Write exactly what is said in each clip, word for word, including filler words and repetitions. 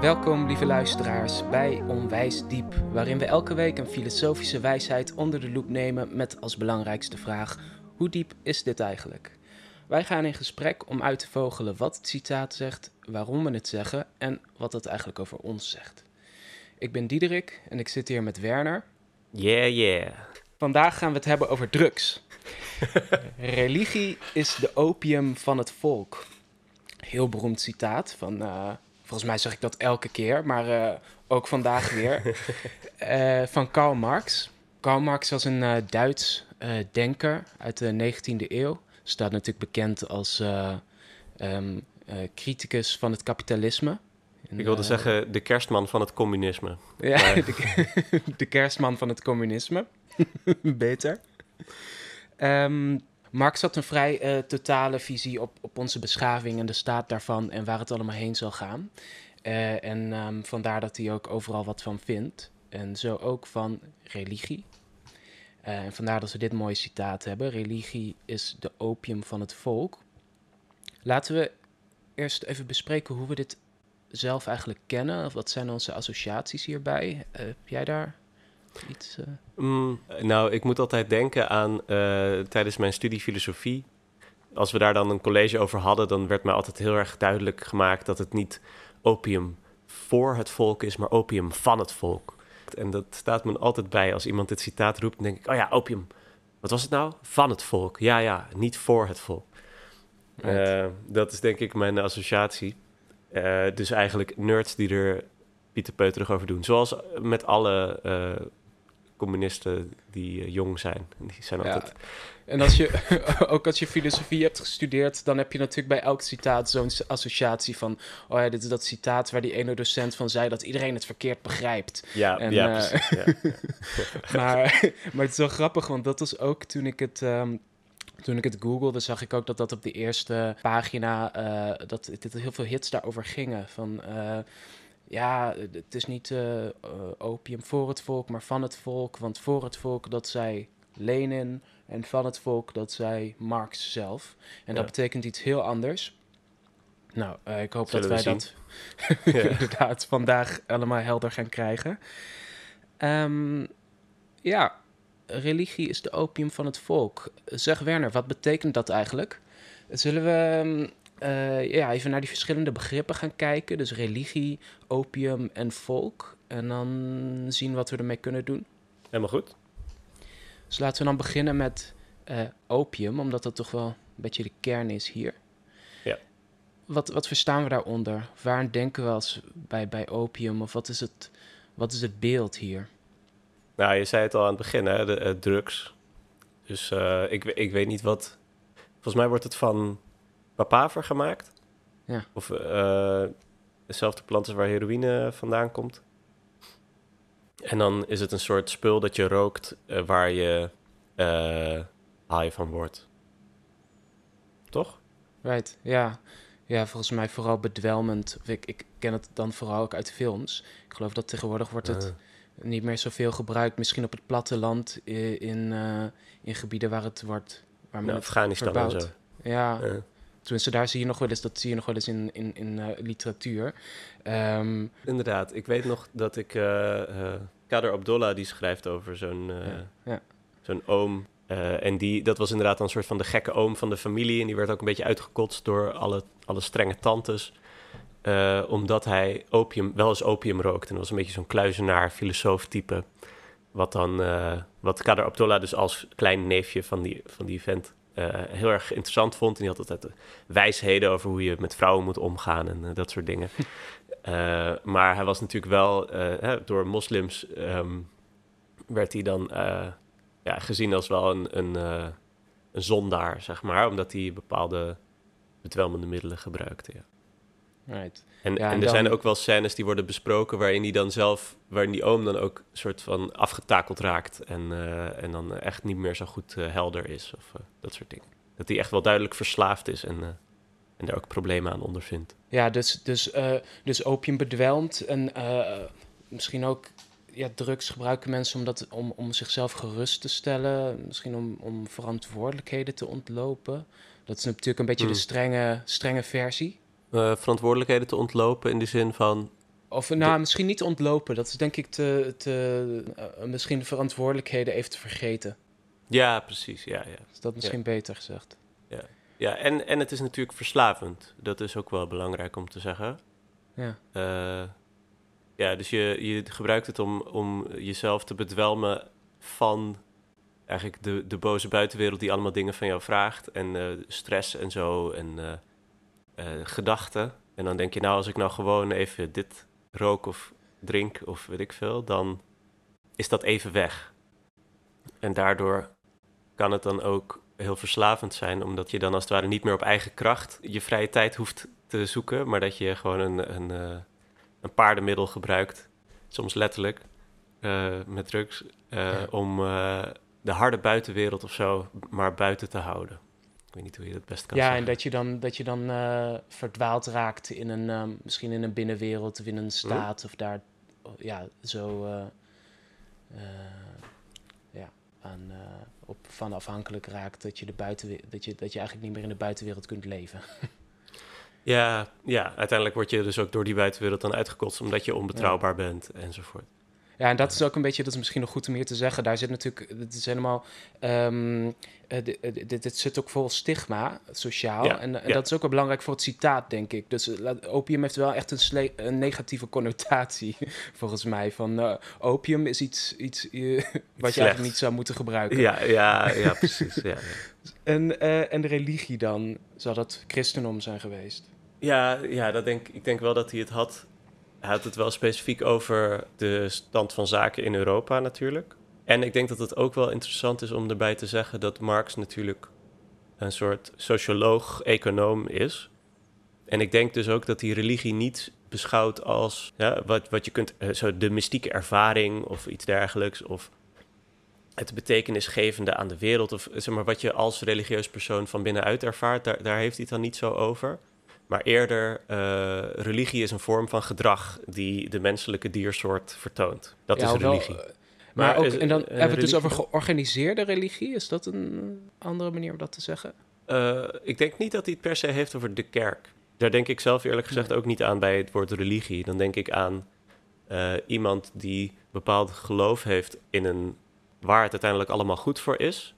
Welkom lieve luisteraars bij Onwijs Diep, waarin we elke week een filosofische wijsheid onder de loep nemen met als belangrijkste vraag, hoe diep is dit eigenlijk? Wij gaan in gesprek om uit te vogelen wat het citaat zegt, waarom we het zeggen en wat het eigenlijk over ons zegt. Ik ben Diederik en ik zit hier met Werner. Yeah, yeah. Vandaag gaan we het hebben over drugs. Religie is de opium van het volk. Heel beroemd citaat van... Uh, Volgens mij zeg ik dat elke keer, maar uh, ook vandaag weer, uh, van Karl Marx. Karl Marx was een uh, Duits uh, denker uit de negentiende eeuw. Staat natuurlijk bekend als uh, um, uh, criticus van het kapitalisme. En, ik wilde uh, zeggen de kerstman van het communisme. Ja, maar... de, de kerstman van het communisme. Beter. Um, Marx had een vrij uh, totale visie op, op onze beschaving en de staat daarvan en waar het allemaal heen zal gaan. Uh, en um, vandaar dat hij ook overal wat van vindt. En zo ook van religie. Uh, en vandaar dat we dit mooie citaat hebben. Religie is de opium van het volk. Laten we eerst even bespreken hoe we dit zelf eigenlijk kennen. Of wat zijn onze associaties hierbij? Uh, heb jij daar... Iets, uh... mm, nou, ik moet altijd denken aan uh, tijdens mijn studie filosofie. Als we daar dan een college over hadden, dan werd mij altijd heel erg duidelijk gemaakt dat het niet opium voor het volk is, maar opium van het volk. En dat staat me altijd bij. Als iemand dit citaat roept, dan denk ik, oh ja, opium. Wat was het nou? Van het volk. Ja, ja, niet voor het volk. Right. Uh, dat is denk ik mijn associatie. Uh, dus eigenlijk nerds die er pieterpeuterig over doen. Zoals met alle... Uh, communisten die uh, jong zijn. Die zijn altijd... Ja. En als je, ook als je filosofie hebt gestudeerd... dan heb je natuurlijk bij elk citaat zo'n associatie van... oh ja, dit is dat citaat waar die ene docent van zei... dat iedereen het verkeerd begrijpt. Ja, en, ja uh, precies. Ja, ja. maar, maar het is wel grappig, want dat was ook toen ik het... Um, Toen ik het googelde, zag ik ook dat dat op de eerste pagina... Uh, dat, dat heel veel hits daarover gingen. Van... Uh, Ja, het is niet uh, opium voor het volk, maar van het volk. Want voor het volk, dat zei Lenin. En van het volk, dat zei Marx zelf. En ja. Dat betekent iets heel anders. Nou, uh, ik hoop Zullen dat wij dat inderdaad vandaag allemaal helder gaan krijgen. Um, ja, religie is de opium van het volk. Zeg Werner, wat betekent dat eigenlijk? Zullen we... Um, Uh, ja, even naar die verschillende begrippen gaan kijken. Dus religie, opium en volk. En dan zien wat we ermee kunnen doen. Helemaal goed. Dus laten we dan beginnen met uh, opium, omdat dat toch wel een beetje de kern is hier. Ja. Wat, wat verstaan we daaronder? Waar denken we als bij, bij opium? Of wat is, het, wat is het beeld hier? Nou, je zei het al aan het begin, hè? De, uh, drugs. Dus uh, ik, ik weet niet wat... Volgens mij wordt het van... papaver gemaakt. Ja. Of uh, dezelfde plant als waar heroïne vandaan komt. En dan is het een soort spul dat je rookt uh, waar je uh, high van wordt. Toch? Right, ja. Ja, volgens mij vooral bedwelmend. Ik, ik ken het dan vooral ook uit films. Ik geloof dat tegenwoordig wordt het uh. niet meer zoveel gebruikt. Misschien op het platteland in, in, uh, in gebieden waar het wordt... Waar men nou, Afghanistan en zo. Ja, uh. Tenminste, daar zie je nog wel eens, dat zie je nog wel eens in, in, in uh, literatuur. Um... Inderdaad, ik weet nog dat ik... Uh, uh, Kader Abdolah, die schrijft over zo'n uh, ja, ja. zo'n oom. Uh, en die, dat was inderdaad een soort van de gekke oom van de familie. En die werd ook een beetje uitgekotst door alle, alle strenge tantes. Uh, omdat hij opium, wel eens opium rookte. En dat was een beetje zo'n kluizenaar, filosoof type. Wat dan, uh, wat Kader Abdolah dus als klein neefje van die, van die vent... Uh, heel erg interessant vond. En die had altijd uh, wijsheden over hoe je met vrouwen moet omgaan en uh, dat soort dingen. uh, maar hij was natuurlijk wel... Uh, hè, door moslims um, werd hij dan uh, ja, gezien als wel een, een, uh, een zondaar, zeg maar. Omdat hij bepaalde bedwelmende middelen gebruikte. Ja. Right. En, ja, en, en dan... er zijn ook wel scènes die worden besproken... waarin die dan zelf, waarin die oom dan ook soort van afgetakeld raakt... en, uh, en dan echt niet meer zo goed uh, helder is of uh, dat soort dingen. Dat hij echt wel duidelijk verslaafd is en, uh, en daar ook problemen aan ondervindt. Ja, dus, dus, uh, dus opium bedwelmt en uh, misschien ook ja, drugs gebruiken mensen... om, dat, om, om zichzelf gerust te stellen, misschien om, om verantwoordelijkheden te ontlopen. Dat is natuurlijk een beetje mm. de strenge, strenge versie... Uh, verantwoordelijkheden te ontlopen in de zin van... Of nou, de... misschien niet ontlopen. Dat is denk ik te, te, uh, misschien de verantwoordelijkheden even te vergeten. Ja, precies. Ja, ja. Is dat misschien ja. beter gezegd? Ja, ja en, en het is natuurlijk verslavend. Dat is ook wel belangrijk om te zeggen. Ja. Uh, ja, dus je, je gebruikt het om, om jezelf te bedwelmen van eigenlijk de, de boze buitenwereld die allemaal dingen van jou vraagt. En uh, stress en zo en uh, uh, gedachten. En dan denk je, nou, als ik nou gewoon even dit rook of drink of weet ik veel, dan is dat even weg. En daardoor kan het dan ook heel verslavend zijn, omdat je dan als het ware niet meer op eigen kracht je vrije tijd hoeft te zoeken, maar dat je gewoon een, een, een paardenmiddel gebruikt, soms letterlijk, uh, met drugs, uh, ja. om uh, de harde buitenwereld of zo maar buiten te houden. Ik weet niet hoe je dat best kan ja, zeggen. Ja, en dat je dan, dat je dan uh, verdwaald raakt in een, um, misschien in een binnenwereld of in een staat, hmm. of daar, ja, zo... Uh, uh, Aan, uh, op, van afhankelijk raakt dat je, de buiten, dat, je, dat je eigenlijk niet meer in de buitenwereld kunt leven. ja, ja, uiteindelijk word je dus ook door die buitenwereld dan uitgekotst, omdat je onbetrouwbaar ja. bent enzovoort. Ja, en dat is ook een beetje, dat is misschien nog goed om hier te zeggen. Daar zit natuurlijk, dit is helemaal, um, dit, dit, dit zit ook vol stigma, sociaal. Ja, en en ja. dat is ook wel belangrijk voor het citaat, denk ik. Dus opium heeft wel echt een, sle- een negatieve connotatie, volgens mij. Van uh, opium is iets, iets uh, wat Slecht. je eigenlijk niet zou moeten gebruiken. Ja, ja, ja precies. ja, ja. En, uh, en de religie dan, zou dat christendom zijn geweest? Ja, ja dat denk, ik denk wel dat hij het had... Hij had het wel specifiek over de stand van zaken in Europa natuurlijk. En ik denk dat het ook wel interessant is om erbij te zeggen dat Marx natuurlijk een soort socioloog, econoom is. En ik denk dus ook dat die religie niet beschouwt als ja, wat, wat je kunt, zo de mystieke ervaring of iets dergelijks. Of het betekenisgevende aan de wereld. Of zeg maar, wat je als religieus persoon van binnenuit ervaart, daar, daar heeft hij het dan niet zo over. Maar eerder, uh, religie is een vorm van gedrag die de menselijke diersoort vertoont. Dat ja, is religie. Wel, uh, maar maar ook, is, en dan uh, hebben we het dus over georganiseerde religie. Is dat een andere manier om dat te zeggen? Uh, ik denk niet dat hij het per se heeft over de kerk. Daar denk ik zelf eerlijk gezegd nee. ook niet aan bij het woord religie. Dan denk ik aan uh, iemand die bepaald geloof heeft in een waar het uiteindelijk allemaal goed voor is.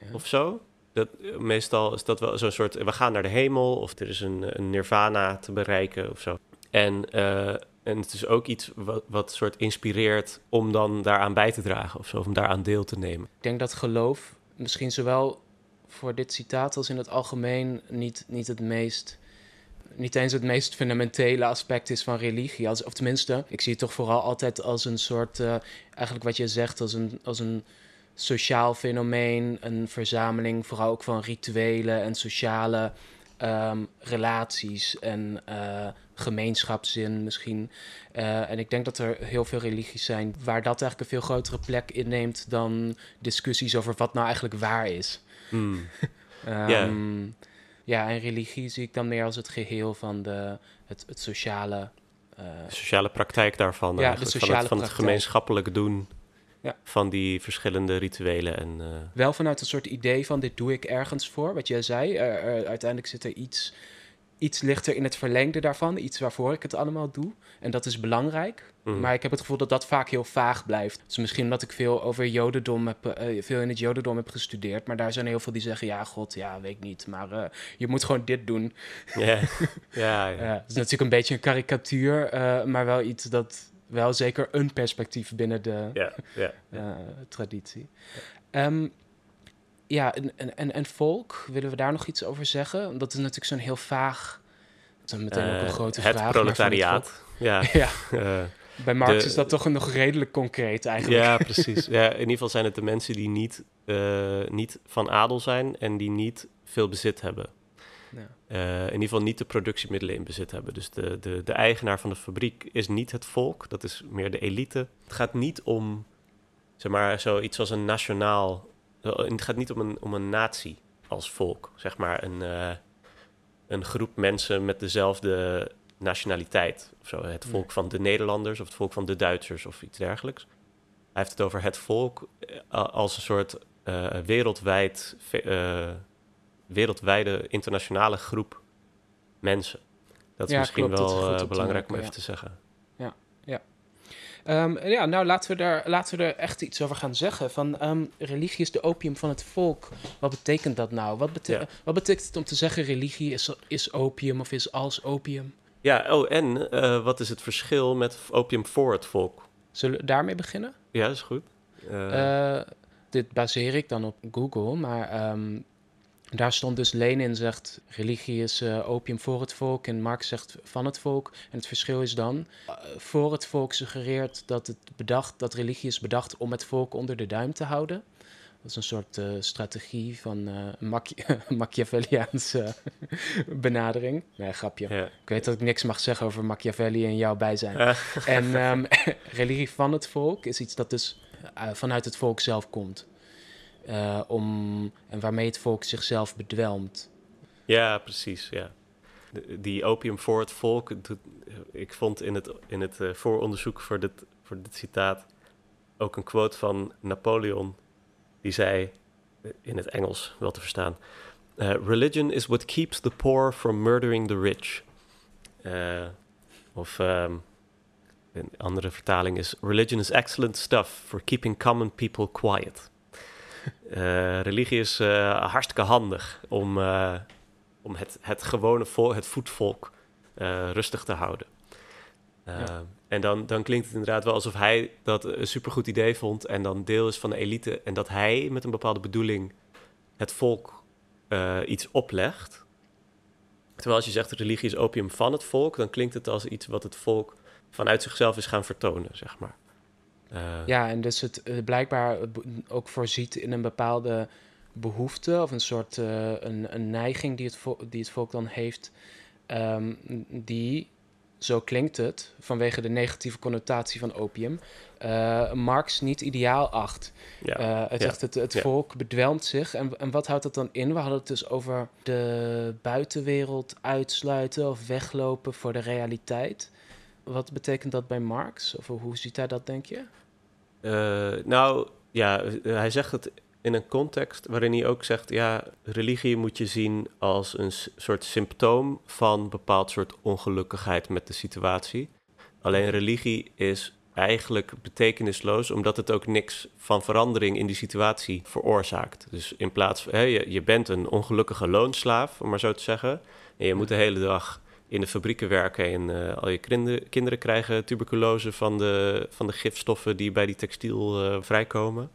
Ja. Of zo. Dat, meestal is dat wel zo'n soort... we gaan naar de hemel of er is een, een nirvana te bereiken of zo. En, uh, en het is ook iets wat, wat soort inspireert om dan daaraan bij te dragen of zo. Of om daaraan deel te nemen. Ik denk dat geloof misschien zowel voor dit citaat als in het algemeen... niet, niet het meest... niet eens het meest fundamentele aspect is van religie. Als, of tenminste, ik zie het toch vooral altijd als een soort... Uh, eigenlijk wat je zegt, als een... Als een sociaal fenomeen, een verzameling vooral ook van rituelen en sociale um, relaties en uh, gemeenschapszin misschien. Uh, en ik denk dat er heel veel religies zijn waar dat eigenlijk een veel grotere plek inneemt dan discussies over wat nou eigenlijk waar is. Mm. um, yeah. Ja, en religie zie ik dan meer als het geheel van de, het, het sociale... Uh, de sociale praktijk daarvan, ja, de sociale van, het, van het gemeenschappelijk doen. Ja. Van die verschillende rituelen. En, uh... wel vanuit een soort idee van dit doe ik ergens voor, wat jij zei. Uh, uh, uiteindelijk zit er iets, iets ligt er in het verlengde daarvan. Iets waarvoor ik het allemaal doe. En dat is belangrijk. Mm. Maar ik heb het gevoel dat dat vaak heel vaag blijft. Dus misschien omdat ik veel over jodendom heb, uh, veel in het jodendom heb gestudeerd. Maar daar zijn heel veel die zeggen, ja, god, ja, weet ik niet. Maar uh, je moet gewoon dit doen. Yeah. ja, ja. Uh, het is natuurlijk een beetje een karikatuur, uh, maar wel iets dat... wel zeker een perspectief binnen de yeah, yeah, yeah. Uh, traditie. Yeah. Um, ja, en, en, en volk, willen we daar nog iets over zeggen? Dat is natuurlijk zo'n heel vaag... Dat is meteen uh, ook een grote het vraag. Proletariaat. Het proletariaat. Ja. ja. Uh, Bij Marx de, is dat toch nog redelijk concreet eigenlijk. Ja, precies. Ja, in ieder geval zijn het de mensen die niet, uh, niet van adel zijn... en die niet veel bezit hebben. Ja. Uh, in ieder geval niet de productiemiddelen in bezit hebben. Dus de, de, de eigenaar van de fabriek is niet het volk. Dat is meer de elite. Het gaat niet om, zeg maar, zoiets als een nationaal... Het gaat niet om een, om een natie als volk. Zeg maar een, uh, een groep mensen met dezelfde nationaliteit. Of zo. Het volk nee. van de Nederlanders of het volk van de Duitsers of iets dergelijks. Hij heeft het over het volk als een soort uh, wereldwijd... Uh, wereldwijde internationale groep mensen. Dat is ja, misschien klopt, wel dat uh, belangrijk om even ja. te zeggen. Ja. Um, ja, nou laten we, daar, laten we er echt iets over gaan zeggen. Van um, religie is de opium van het volk. Wat betekent dat nou? Wat, bete- ja. wat betekent het om te zeggen religie is, is opium of is als opium? Ja, oh, en uh, wat is het verschil met opium voor het volk? Zullen we daarmee beginnen? Ja, dat is goed. Uh... Uh, dit baseer ik dan op Google, maar um, daar stond dus Lenin zegt religie is uh, opium voor het volk en Marx zegt van het volk. En het verschil is dan, uh, voor het volk suggereert dat, het bedacht, dat religie is bedacht om het volk onder de duim te houden. Dat is een soort uh, strategie van uh, Machia- Machiavelliaanse benadering. Nee, grapje. Ja. Ik weet dat ik niks mag zeggen over Machiavelli en jouw bijzijn. Ja. En um, religie van het volk is iets dat dus uh, vanuit het volk zelf komt. Uh, om, en waarmee het volk zichzelf bedwelmt. Ja, precies, ja. De, die opium voor het volk... Ik vond in het, in het uh, vooronderzoek voor dit, voor dit citaat... ook een quote van Napoleon... Die zei, in het Engels wel te verstaan... Uh, Religion is what keeps the poor from murdering the rich. Uh, of um, een andere vertaling is... Religion is excellent stuff for keeping common people quiet. Uh, religie is uh, hartstikke handig... om, uh, om het, het gewone volk, het voetvolk... Uh, rustig te houden. Uh, ja. En dan, dan klinkt het inderdaad wel alsof hij dat een supergoed idee vond... en dan deel is van de elite... en dat hij met een bepaalde bedoeling het volk uh, iets oplegt. Terwijl als je zegt religie is opium van het volk... dan klinkt het als iets wat het volk vanuit zichzelf is gaan vertonen, zeg maar. Uh, ja, en dus het uh, blijkbaar ook voorziet in een bepaalde behoefte... of een soort uh, een, een neiging die het, vo- die het volk dan heeft... Um, die... Zo klinkt het, vanwege de negatieve connotatie van opium... Uh, Marx niet ideaal acht. Ja, uh, het ja, zegt het, het ja. volk bedwelmt zich. En, en wat houdt dat dan in? We hadden het dus over de buitenwereld uitsluiten... of weglopen voor de realiteit. Wat betekent dat bij Marx? Of hoe ziet hij dat, denk je? Uh, nou, ja, hij zegt het in een context waarin hij ook zegt... ja, religie moet je zien als een s- soort symptoom... van een bepaald soort ongelukkigheid met de situatie. Alleen religie is eigenlijk betekenisloos... omdat het ook niks van verandering in die situatie veroorzaakt. Dus in plaats van... Hè, je, je bent een ongelukkige loonslaaf, om maar zo te zeggen. En je moet de hele dag in de fabrieken werken... en uh, al je kinder, kinderen krijgen tuberculose van de, van de gifstoffen... die bij die textiel uh, vrijkomen.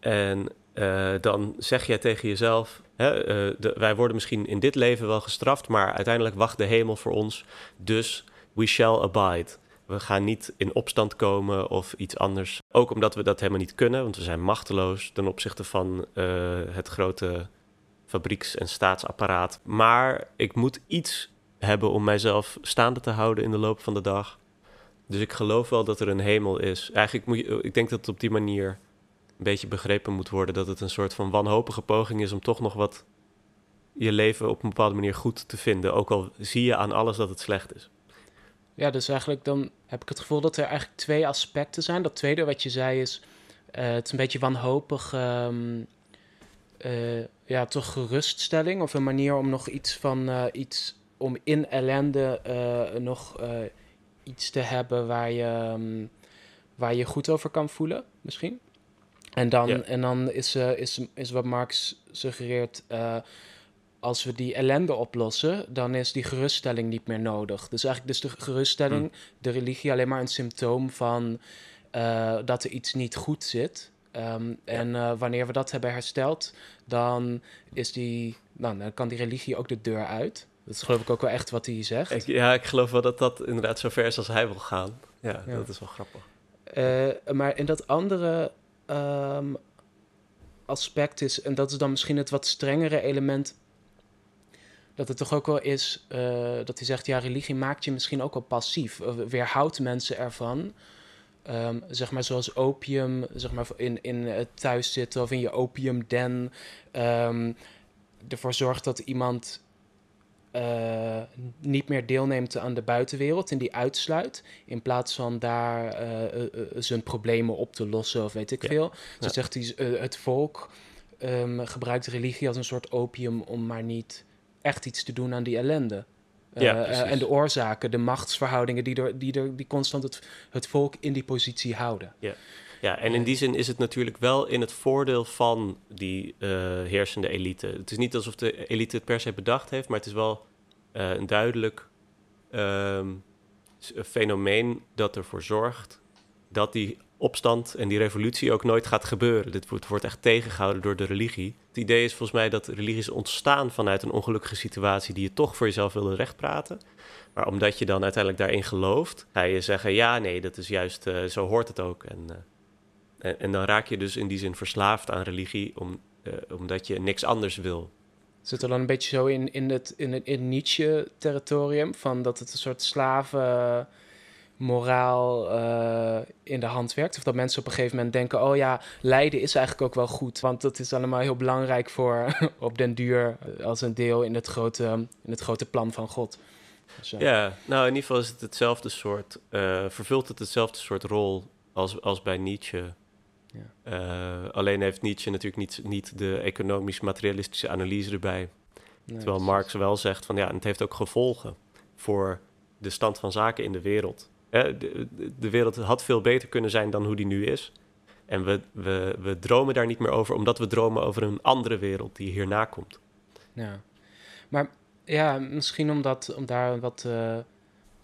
En... Uh, dan zeg jij tegen jezelf... Hè, uh, de, wij worden misschien in dit leven wel gestraft... maar uiteindelijk wacht de hemel voor ons. Dus we shall abide. We gaan niet in opstand komen of iets anders. Ook omdat we dat helemaal niet kunnen... want we zijn machteloos ten opzichte van uh, het grote fabrieks- en staatsapparaat. Maar ik moet iets hebben om mijzelf staande te houden in de loop van de dag. Dus ik geloof wel dat er een hemel is. Eigenlijk moet je, ik denk dat het op die manier... een beetje begrepen moet worden dat het een soort van wanhopige poging is... om toch nog wat je leven op een bepaalde manier goed te vinden. Ook al zie je aan alles dat het slecht is. Ja, dus eigenlijk dan heb ik het gevoel dat er eigenlijk twee aspecten zijn. Dat tweede wat je zei is, uh, het is een beetje wanhopig... Um, uh, ja, toch geruststelling of een manier om nog iets van... Uh, iets om in ellende uh, nog uh, iets te hebben waar je, um, waar je goed over kan voelen misschien... En dan, ja. en dan is, uh, is, is wat Marx suggereert... Uh, als we die ellende oplossen... dan is die geruststelling niet meer nodig. Dus eigenlijk is dus de geruststelling, mm. de religie... alleen maar een symptoom van uh, dat er iets niet goed zit. Um, ja. En uh, wanneer we dat hebben hersteld... dan, is die, nou, dan kan die religie ook de deur uit. Dat is geloof ik ook wel echt wat hij zegt. Ik, ja, ik geloof wel dat dat inderdaad zo ver is als hij wil gaan. Ja, ja. Dat is wel grappig. Uh, maar in dat andere... Um, aspect is, en dat is dan misschien het wat strengere element, dat het toch ook wel is uh, dat hij zegt, ja, religie maakt je misschien ook wel passief, uh, weerhoudt mensen ervan, um, zeg maar zoals opium, zeg maar in, in het thuis zitten of in je opiumden, um, ervoor zorgt dat iemand uh, niet meer deelneemt aan de buitenwereld en die uitsluit, in plaats van daar uh, uh, uh, zijn problemen op te lossen of weet ik ja. veel. Zo ja. zegt hij, uh, het volk um, gebruikt religie als een soort opium om maar niet echt iets te doen aan die ellende. Uh, ja, uh, en de oorzaken, de machtsverhoudingen die, door, die, door, die constant het, het volk in die positie houden. Ja. Ja, en in die zin is het natuurlijk wel in het voordeel van die uh, heersende elite. Het is niet alsof de elite het per se bedacht heeft, maar het is wel uh, een duidelijk um, fenomeen dat ervoor zorgt dat die opstand en die revolutie ook nooit gaat gebeuren. Dit wordt, wordt echt tegengehouden door de religie. Het idee is volgens mij dat religies ontstaan vanuit een ongelukkige situatie die je toch voor jezelf wilde rechtpraten. Maar omdat je dan uiteindelijk daarin gelooft, ga je zeggen, ja, nee, dat is juist, uh, zo hoort het ook. En, uh, En, en dan raak je dus in die zin verslaafd aan religie, om, uh, omdat je niks anders wil. Zit er dan een beetje zo in, in het, in het in Nietzsche-territorium, van dat het een soort slavenmoraal uh, in de hand werkt? Of dat mensen op een gegeven moment denken, oh ja, lijden is eigenlijk ook wel goed. Want dat is allemaal heel belangrijk voor op den duur als een deel in het grote, in het grote plan van God. Zo. Ja, nou in ieder geval is het hetzelfde soort, uh, vervult het hetzelfde soort rol als, als bij Nietzsche. Ja. Uh, alleen heeft Nietzsche natuurlijk niet, niet de economisch-materialistische analyse erbij. Nee, terwijl Marx wel zegt van ja, het heeft ook gevolgen voor de stand van zaken in de wereld. Eh, de, de wereld had veel beter kunnen zijn dan hoe die nu is. En we, we, we dromen daar niet meer over, omdat we dromen over een andere wereld die hierna komt. Ja, maar ja, misschien om, dat, om daar wat uh,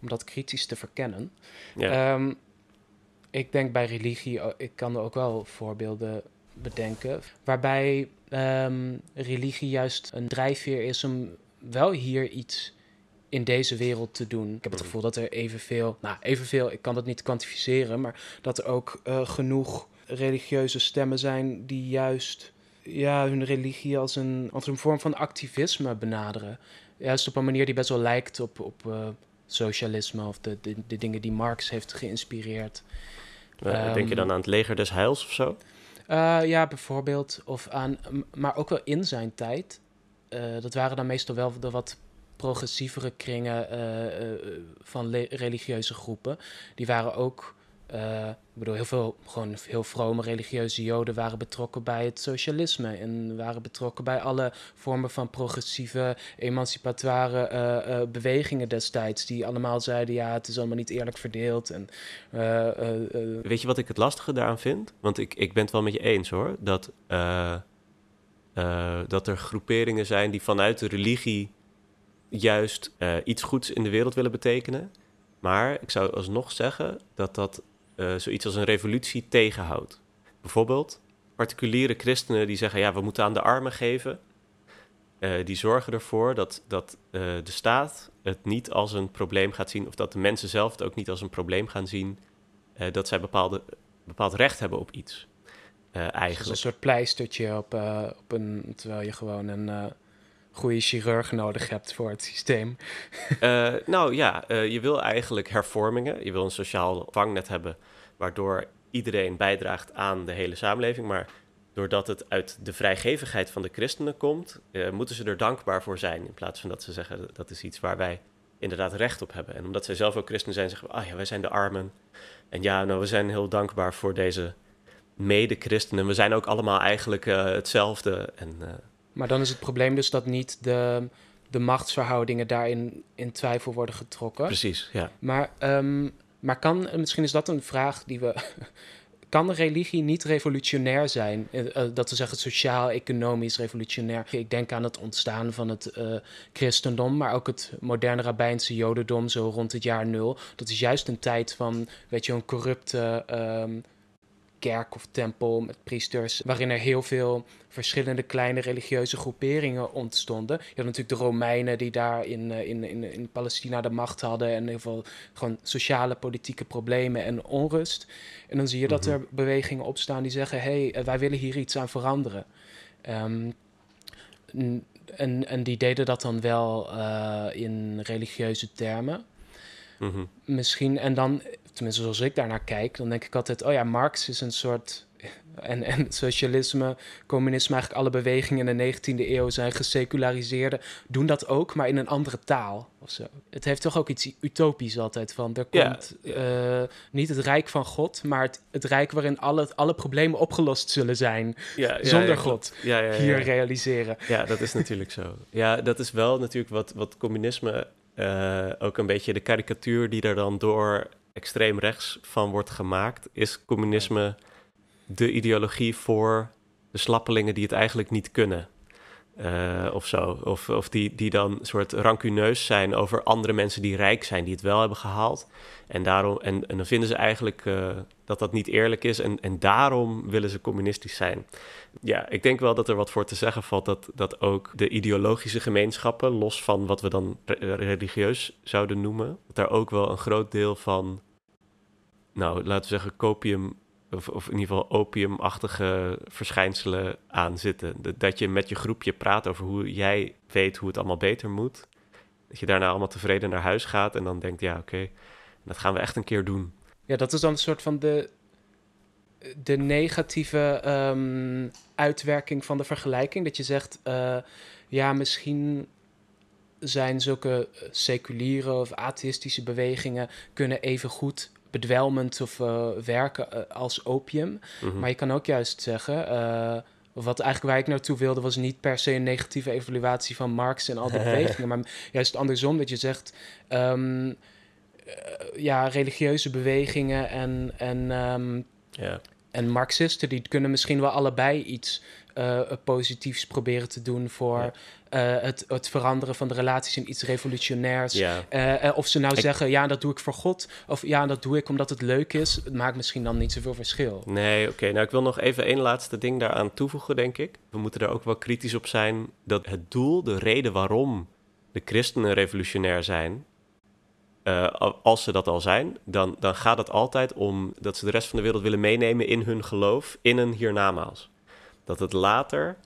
om dat kritisch te verkennen. Ja. Um, Ik denk bij religie, ik kan er ook wel voorbeelden bedenken, waarbij um, religie juist een drijfveer is om wel hier iets in deze wereld te doen. Ik heb het gevoel dat er evenveel, nou evenveel, ik kan dat niet kwantificeren, maar dat er ook uh, genoeg religieuze stemmen zijn die juist ja, hun religie als een, als een vorm van activisme benaderen. Juist op een manier die best wel lijkt op, op uh, socialisme of de, de, de dingen die Marx heeft geïnspireerd. Uh, um, denk je dan aan het Leger des Heils of zo? Uh, ja, bijvoorbeeld. Of aan, maar ook wel in zijn tijd. Uh, dat waren dan meestal wel de wat progressievere kringen uh, uh, van le- religieuze groepen. Die waren ook... Uh, ik bedoel, heel veel gewoon heel vrome religieuze Joden waren betrokken bij het socialisme en waren betrokken bij alle vormen van progressieve, emancipatoire uh, uh, bewegingen destijds, die allemaal zeiden, ja, het is allemaal niet eerlijk verdeeld. En, uh, uh, uh. Weet je wat ik het lastige daaraan vind? Want ik, ik ben het wel met je eens, hoor, dat, uh, uh, dat er groeperingen zijn die vanuit de religie juist uh, iets goeds in de wereld willen betekenen. Maar ik zou alsnog zeggen dat dat uh, zoiets als een revolutie tegenhoudt. Bijvoorbeeld particuliere christenen die zeggen, ja, we moeten aan de armen geven. Uh, die zorgen ervoor dat, dat uh, de staat het niet als een probleem gaat zien, of dat de mensen zelf het ook niet als een probleem gaan zien, uh, dat zij bepaalde, bepaald recht hebben op iets. Uh, eigenlijk. Dus een soort pleistertje op, uh, op een, terwijl je gewoon een... Uh... goede chirurg nodig hebt voor het systeem. Uh, nou ja, uh, je wil eigenlijk hervormingen. Je wil een sociaal vangnet hebben, waardoor iedereen bijdraagt aan de hele samenleving. Maar doordat het uit de vrijgevigheid van de christenen komt, uh, moeten ze er dankbaar voor zijn. In plaats van dat ze zeggen, dat is iets waar wij inderdaad recht op hebben. En omdat zij zelf ook christenen zijn, zeggen we, ah ja, wij zijn de armen. En ja, nou, we zijn heel dankbaar voor deze mede-christenen. We zijn ook allemaal eigenlijk uh, hetzelfde en... Uh, Maar dan is het probleem dus dat niet de, de machtsverhoudingen daarin in twijfel worden getrokken. Precies, ja. Maar, um, maar kan, misschien is dat een vraag die we... Kan religie niet revolutionair zijn? Uh, dat we zeggen sociaal, economisch, revolutionair. Ik denk aan het ontstaan van het uh, christendom, maar ook het moderne rabbijnse jodendom, zo rond het jaar nul. Dat is juist een tijd van, weet je, een corrupte... Um, kerk of tempel met priesters, waarin er heel veel verschillende kleine religieuze groeperingen ontstonden. Je had natuurlijk de Romeinen die daar in, in, in, in Palestina de macht hadden en heel veel gewoon sociale politieke problemen en onrust. En dan zie je dat er bewegingen opstaan die zeggen, hé, hey, wij willen hier iets aan veranderen. Um, en, en die deden dat dan wel uh, in religieuze termen. Mm-hmm. Misschien, en dan, tenminste zoals ik daarnaar kijk, dan denk ik altijd, oh ja, Marx is een soort, en, en socialisme, communisme, eigenlijk alle bewegingen in de negentiende eeuw zijn geseculariseerde, doen dat ook, maar in een andere taal of zo. Het heeft toch ook iets utopisch altijd van, er komt yeah. uh, niet het rijk van God, maar het, het rijk waarin alle, alle problemen opgelost zullen zijn, ja, zonder ja, ja, God, ja, ja, ja, hier ja. realiseren. Ja, dat is natuurlijk zo. Ja, dat is wel natuurlijk wat, wat communisme uh, ook een beetje de karikatuur die er dan door extreem rechts van wordt gemaakt, is communisme de ideologie voor de slappelingen die het eigenlijk niet kunnen. Uh, of zo. Of, of die, die dan een soort rancuneus zijn over andere mensen die rijk zijn, die het wel hebben gehaald. En, daarom, en, en dan vinden ze eigenlijk uh, dat dat niet eerlijk is. En, en daarom willen ze communistisch zijn. Ja, ik denk wel dat er wat voor te zeggen valt dat, dat ook de ideologische gemeenschappen, los van wat we dan re- religieus zouden noemen, dat daar ook wel een groot deel van, nou, laten we zeggen, copium, Of, of in ieder geval opiumachtige verschijnselen aan zitten. Dat je met je groepje praat over hoe jij weet hoe het allemaal beter moet. Dat je daarna allemaal tevreden naar huis gaat en dan denkt, ja, oké, okay, dat gaan we echt een keer doen. Ja, dat is dan een soort van de, de negatieve um, uitwerking van de vergelijking. Dat je zegt, uh, ja, misschien zijn zulke seculiere of atheïstische bewegingen kunnen even goed bedwelmend of uh, werken uh, als opium. Mm-hmm. Maar je kan ook juist zeggen, uh, wat eigenlijk waar ik naartoe wilde, was niet per se een negatieve evaluatie van Marx en al die bewegingen, maar juist andersom, dat je zegt, um, uh, ja, religieuze bewegingen en, en, um, yeah. en Marxisten, die kunnen misschien wel allebei iets uh, positiefs proberen te doen voor yeah. Uh, het, het veranderen van de relaties in iets revolutionairs. Ja. Uh, uh, of ze nou ik... zeggen, ja, dat doe ik voor God. Of ja, dat doe ik omdat het leuk is. Het maakt misschien dan niet zoveel verschil. Nee, oké. Okay. Nou, ik wil nog even één laatste ding daaraan toevoegen, denk ik. We moeten daar ook wel kritisch op zijn dat het doel, de reden waarom de christenen revolutionair zijn, Uh, als ze dat al zijn, dan, dan gaat het altijd om dat ze de rest van de wereld willen meenemen in hun geloof, in een hiernamaals. Dat het later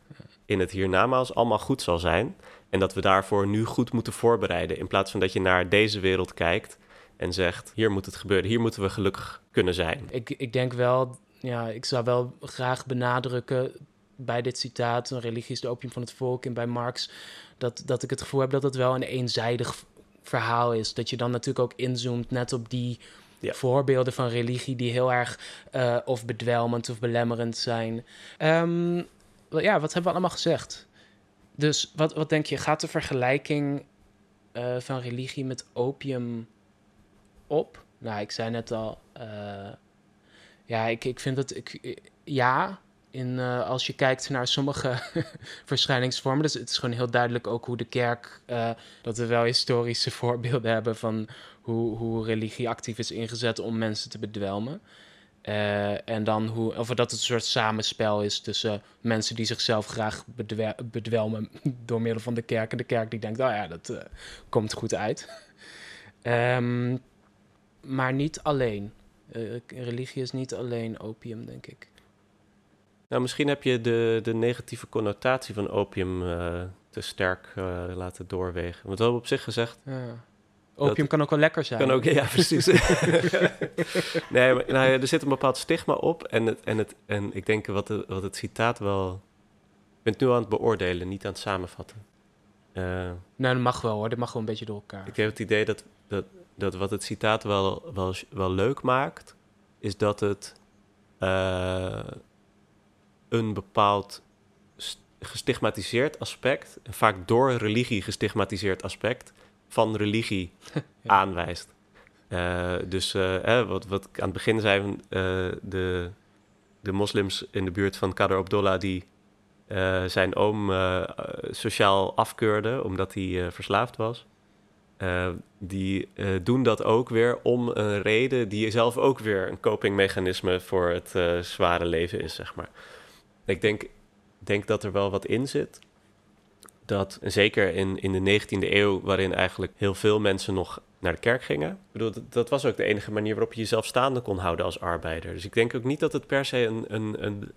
in het hiernamaals allemaal goed zal zijn en dat we daarvoor nu goed moeten voorbereiden, in plaats van dat je naar deze wereld kijkt en zegt, hier moet het gebeuren, hier moeten we gelukkig kunnen zijn. Ik, ik denk wel, ja, ik zou wel graag benadrukken bij dit citaat, een religie is de opium van het volk, en bij Marx, dat, dat ik het gevoel heb dat het wel een eenzijdig verhaal is, dat je dan natuurlijk ook inzoomt net op die ja. voorbeelden van religie die heel erg uh, of bedwelmend of belemmerend zijn. Um, Ja, wat hebben we allemaal gezegd? Dus wat, wat denk je, gaat de vergelijking uh, van religie met opium op? Nou, ik zei net al, uh, ja, ik, ik vind dat, ik, ja, in, uh, als je kijkt naar sommige verschijningsvormen, dus het is gewoon heel duidelijk ook hoe de kerk, uh, dat we wel historische voorbeelden hebben van hoe, hoe religie actief is ingezet om mensen te bedwelmen. Uh, en dan hoe, of dat het een soort samenspel is tussen mensen die zichzelf graag bedwer- bedwelmen door middel van de kerk en de kerk die denkt, oh ja, dat uh, komt goed uit. um, maar niet alleen. Uh, religie is niet alleen opium, denk ik. Nou, misschien heb je de, de negatieve connotatie van opium uh, te sterk uh, laten doorwegen. Want we hebben op zich gezegd, ja. Opium dat kan ook wel lekker zijn. Kan ook, ja, precies. Nee, maar, nou ja, er zit een bepaald stigma op. En, het, en, het, en ik denk wat, de, wat het citaat wel... Ik ben het nu aan het beoordelen, niet aan het samenvatten. Uh, nou, dat mag wel hoor. Dat mag wel een beetje door elkaar. Ik heb het idee dat, dat, dat wat het citaat wel, wel, wel leuk maakt, is dat het uh, een bepaald gestigmatiseerd aspect, vaak door religie gestigmatiseerd aspect, van religie aanwijst. Uh, dus uh, eh, wat, wat aan het begin zijn uh, de, de moslims in de buurt van Kader Abdolah die uh, zijn oom uh, sociaal afkeurde omdat hij uh, verslaafd was. Uh, die uh, doen dat ook weer om een reden die zelf ook weer een copingmechanisme voor het uh, zware leven is, zeg maar. Ik denk, denk dat er wel wat in zit. Dat, en zeker in, in de negentiende eeuw, waarin eigenlijk heel veel mensen nog naar de kerk gingen. Ik bedoel, dat, dat was ook de enige manier waarop je jezelf staande kon houden als arbeider. Dus ik denk ook niet dat het per se een, een, een,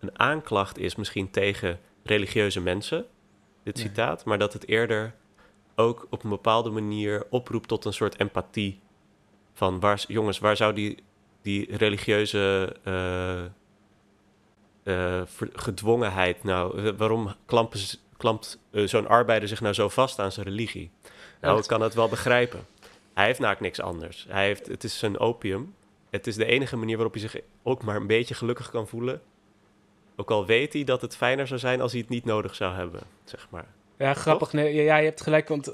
een aanklacht is misschien tegen religieuze mensen, dit nee. citaat. Maar dat het eerder ook op een bepaalde manier oproept tot een soort empathie. Van, waar, jongens, waar zou die, die religieuze uh, uh, gedwongenheid nou, waarom klampen ze... klampt uh, zo'n arbeider zich nou zo vast aan zijn religie? Nou, ik kan het wel begrijpen. Hij heeft namelijk niks anders. Hij heeft, het is zijn opium. Het is de enige manier waarop hij zich ook maar een beetje gelukkig kan voelen. Ook al weet hij dat het fijner zou zijn als hij het niet nodig zou hebben, zeg maar. Ja, grappig. Nee, ja, je hebt gelijk, want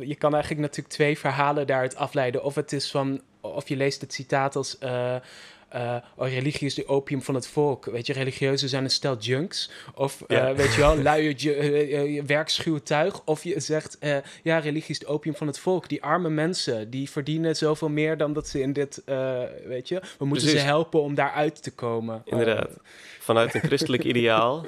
je kan eigenlijk natuurlijk twee verhalen daaruit afleiden. Of het is van, of je leest het citaat als... Uh, Uh, oh, religie is de opium van het volk. Weet je, religieuzen zijn een stel junks. Of, uh, ja. weet je wel, luie, uh, uh, werkschuwtuig. Of je zegt, uh, ja, religie is de opium van het volk. Die arme mensen, die verdienen zoveel meer dan dat ze in dit, uh, weet je... We moeten Precies. ze helpen om daaruit te komen. Inderdaad. Uh, Vanuit een christelijk ideaal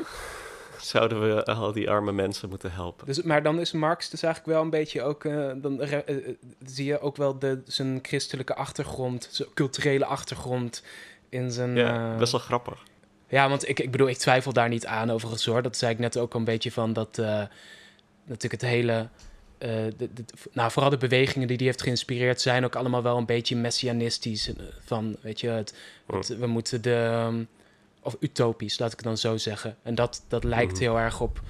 zouden we al die arme mensen moeten helpen. Dus, maar dan is Marx dus eigenlijk wel een beetje ook... Uh, dan re, uh, zie je ook wel de, zijn christelijke achtergrond, zijn culturele achtergrond in zijn... Ja, uh, best wel grappig. Ja, want ik, ik bedoel, ik twijfel daar niet aan overigens hoor. Dat zei ik net ook een beetje van dat... Uh, natuurlijk het hele... Uh, de, de, nou, vooral de bewegingen die die heeft geïnspireerd zijn ook allemaal wel een beetje messianistisch. Van, weet je, het, het, oh. we moeten de... Um, Of utopisch, laat ik het dan zo zeggen. En dat, dat lijkt mm-hmm. heel erg op...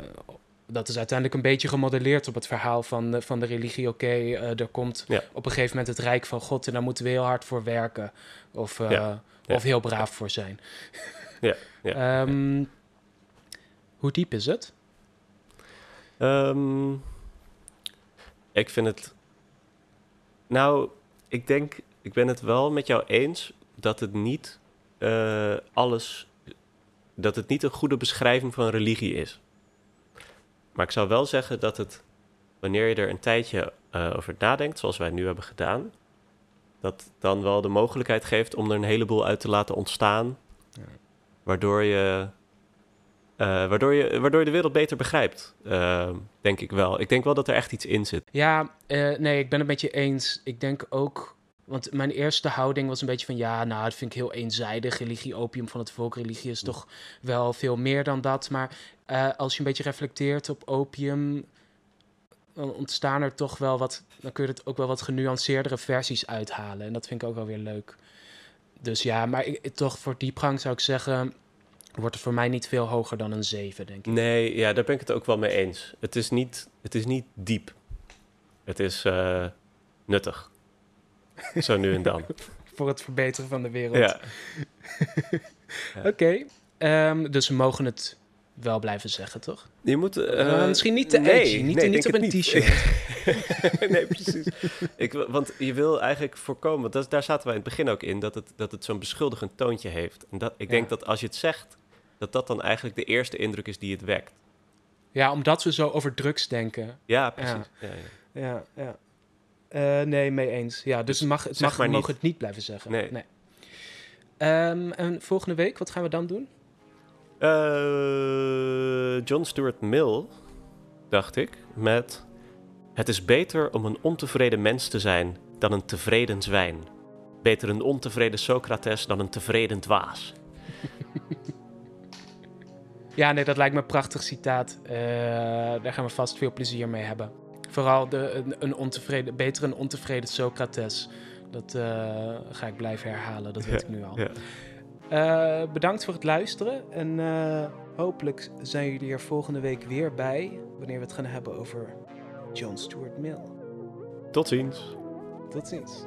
Uh, dat is uiteindelijk een beetje gemodelleerd op het verhaal van, uh, van de religie. Oké, okay, uh, er komt ja. op een gegeven moment het Rijk van God... en daar moeten we heel hard voor werken. Of, uh, ja. Ja. of heel braaf ja. voor zijn. Ja. Ja. um, ja. Hoe diep is het? Um, ik vind het... Nou, ik denk... Ik ben het wel met jou eens dat het niet... Uh, alles, dat het niet een goede beschrijving van religie is. Maar ik zou wel zeggen dat het, wanneer je er een tijdje uh, over nadenkt, zoals wij nu hebben gedaan, dat dan wel de mogelijkheid geeft om er een heleboel uit te laten ontstaan, waardoor je, uh, waardoor je, waardoor je de wereld beter begrijpt, uh, denk ik wel. Ik denk wel dat er echt iets in zit. Ja, uh, nee, ik ben het met je eens. Ik denk ook... Want mijn eerste houding was een beetje van... ja, nou, dat vind ik heel eenzijdig. Religie, opium van het volk. Religie is toch wel veel meer dan dat. Maar uh, als je een beetje reflecteert op opium... dan ontstaan er toch wel wat... dan kun je er ook wel wat genuanceerdere versies uithalen. En dat vind ik ook wel weer leuk. Dus ja, maar ik, toch voor diepgang zou ik zeggen... wordt het voor mij niet veel hoger dan een zeven, denk ik. Nee, ja, daar ben ik het ook wel mee eens. Het is niet, het is niet diep. Het is uh, nuttig. Zo nu en dan. Voor het verbeteren van de wereld. Ja. Oké. Okay. Um, dus we mogen het wel blijven zeggen, toch? Je moet... Uh, uh, misschien niet te nee, edgy. Niet, nee, niet op een t-shirt. Nee, precies. Ik, want je wil eigenlijk voorkomen... Want dat, daar zaten wij in het begin ook in... dat het, dat het zo'n beschuldigend toontje heeft. En dat, ik denk ja. dat als je het zegt... dat dat dan eigenlijk de eerste indruk is die het wekt. Ja, omdat we zo over drugs denken. Ja, precies. Ja, ja. ja. ja, ja. Uh, nee, mee eens. Ja, dus, dus mag, het mag, mag, mogen het niet blijven zeggen. Nee. nee. Um, en volgende week, wat gaan we dan doen? Uh, John Stuart Mill, dacht ik, met... Het is beter om een ontevreden mens te zijn dan een tevreden zwijn. Beter een ontevreden Socrates dan een tevreden dwaas. Ja, nee, dat lijkt me een prachtig citaat. Uh, daar gaan we vast veel plezier mee hebben. Vooral de, een, een ontevreden, beter een ontevreden Socrates. Dat uh, ga ik blijven herhalen, dat weet ja, ik nu al. Ja. Uh, bedankt voor het luisteren. En uh, hopelijk zijn jullie er volgende week weer bij... wanneer we het gaan hebben over John Stuart Mill. Tot ziens. Tot ziens.